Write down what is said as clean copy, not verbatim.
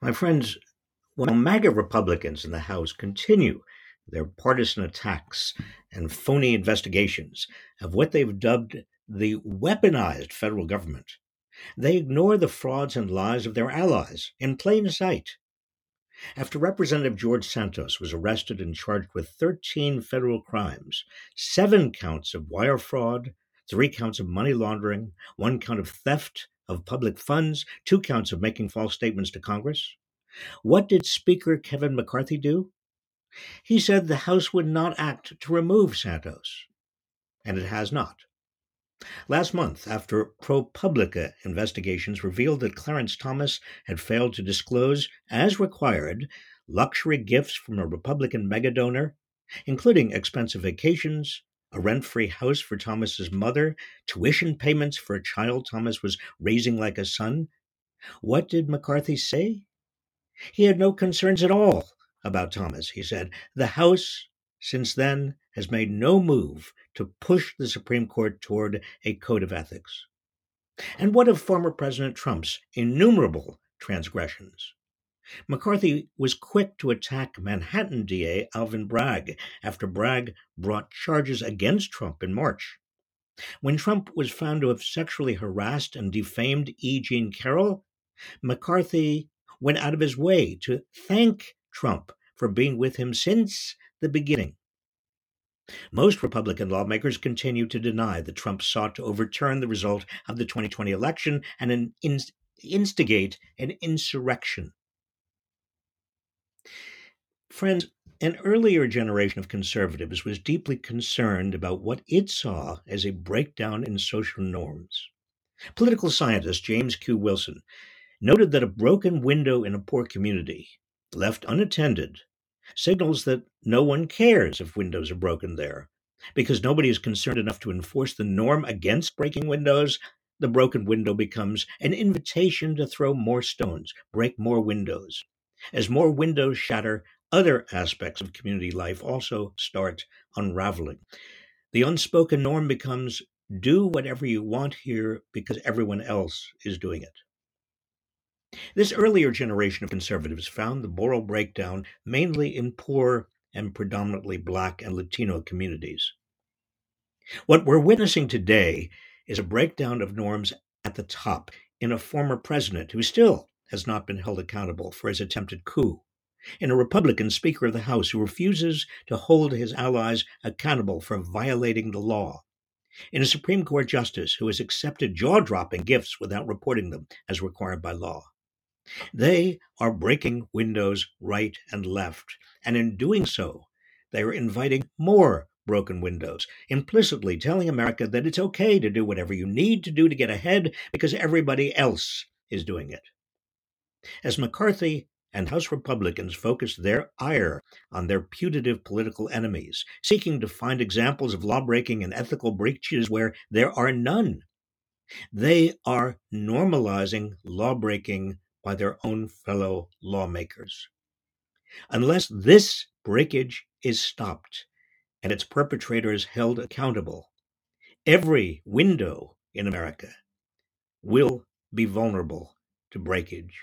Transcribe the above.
My friends, while MAGA Republicans in the House continue their partisan attacks and phony investigations of what they've dubbed the weaponized federal government, they ignore the frauds and lies of their allies in plain sight. After Representative George Santos was arrested and charged with 13 federal crimes, 7 counts of wire fraud, 3 counts of money laundering, 1 count of theft of public funds, 2 counts of making false statements to Congress, what did Speaker Kevin McCarthy do? He said the House would not act to remove Santos, and it has not. Last month, after ProPublica investigations revealed that Clarence Thomas had failed to disclose, as required, luxury gifts from a Republican megadonor, including expensive vacations, a rent-free house for Thomas's mother, tuition payments for a child Thomas was raising like a son, what did McCarthy say? He had no concerns at all about Thomas, he said. The House, since then, has made no move to push the Supreme Court toward a code of ethics. And what of former President Trump's innumerable transgressions? McCarthy was quick to attack Manhattan DA Alvin Bragg after Bragg brought charges against Trump in March. When Trump was found to have sexually harassed and defamed E. Jean Carroll, McCarthy went out of his way to thank Trump for being with him since the beginning. Most Republican lawmakers continue to deny that Trump sought to overturn the result of the 2020 election and instigate an insurrection. Friends, an earlier generation of conservatives was deeply concerned about what it saw as a breakdown in social norms. Political scientist James Q. Wilson noted that a broken window in a poor community, left unattended, signals that no one cares if windows are broken there, because nobody is concerned enough to enforce the norm against breaking windows. The broken window becomes an invitation to throw more stones, break more windows. As more windows shatter, other aspects of community life also start unraveling. The unspoken norm becomes, do whatever you want here because everyone else is doing it. This earlier generation of conservatives found the moral breakdown mainly in poor and predominantly Black and Latino communities. What we're witnessing today is a breakdown of norms at the top in a former president who still has not been held accountable for his attempted coup, in a Republican Speaker of the House who refuses to hold his allies accountable for violating the law, in a Supreme Court justice who has accepted jaw-dropping gifts without reporting them as required by law. They are breaking windows right and left, and in doing so, they are inviting more broken windows, implicitly telling America that it's okay to do whatever you need to do to get ahead because everybody else is doing it. As McCarthy and House Republicans focus their ire on their putative political enemies, seeking to find examples of lawbreaking and ethical breaches where there are none, they are normalizing lawbreaking by their own fellow lawmakers. Unless this breakage is stopped and its perpetrators held accountable, every window in America will be vulnerable to breakage.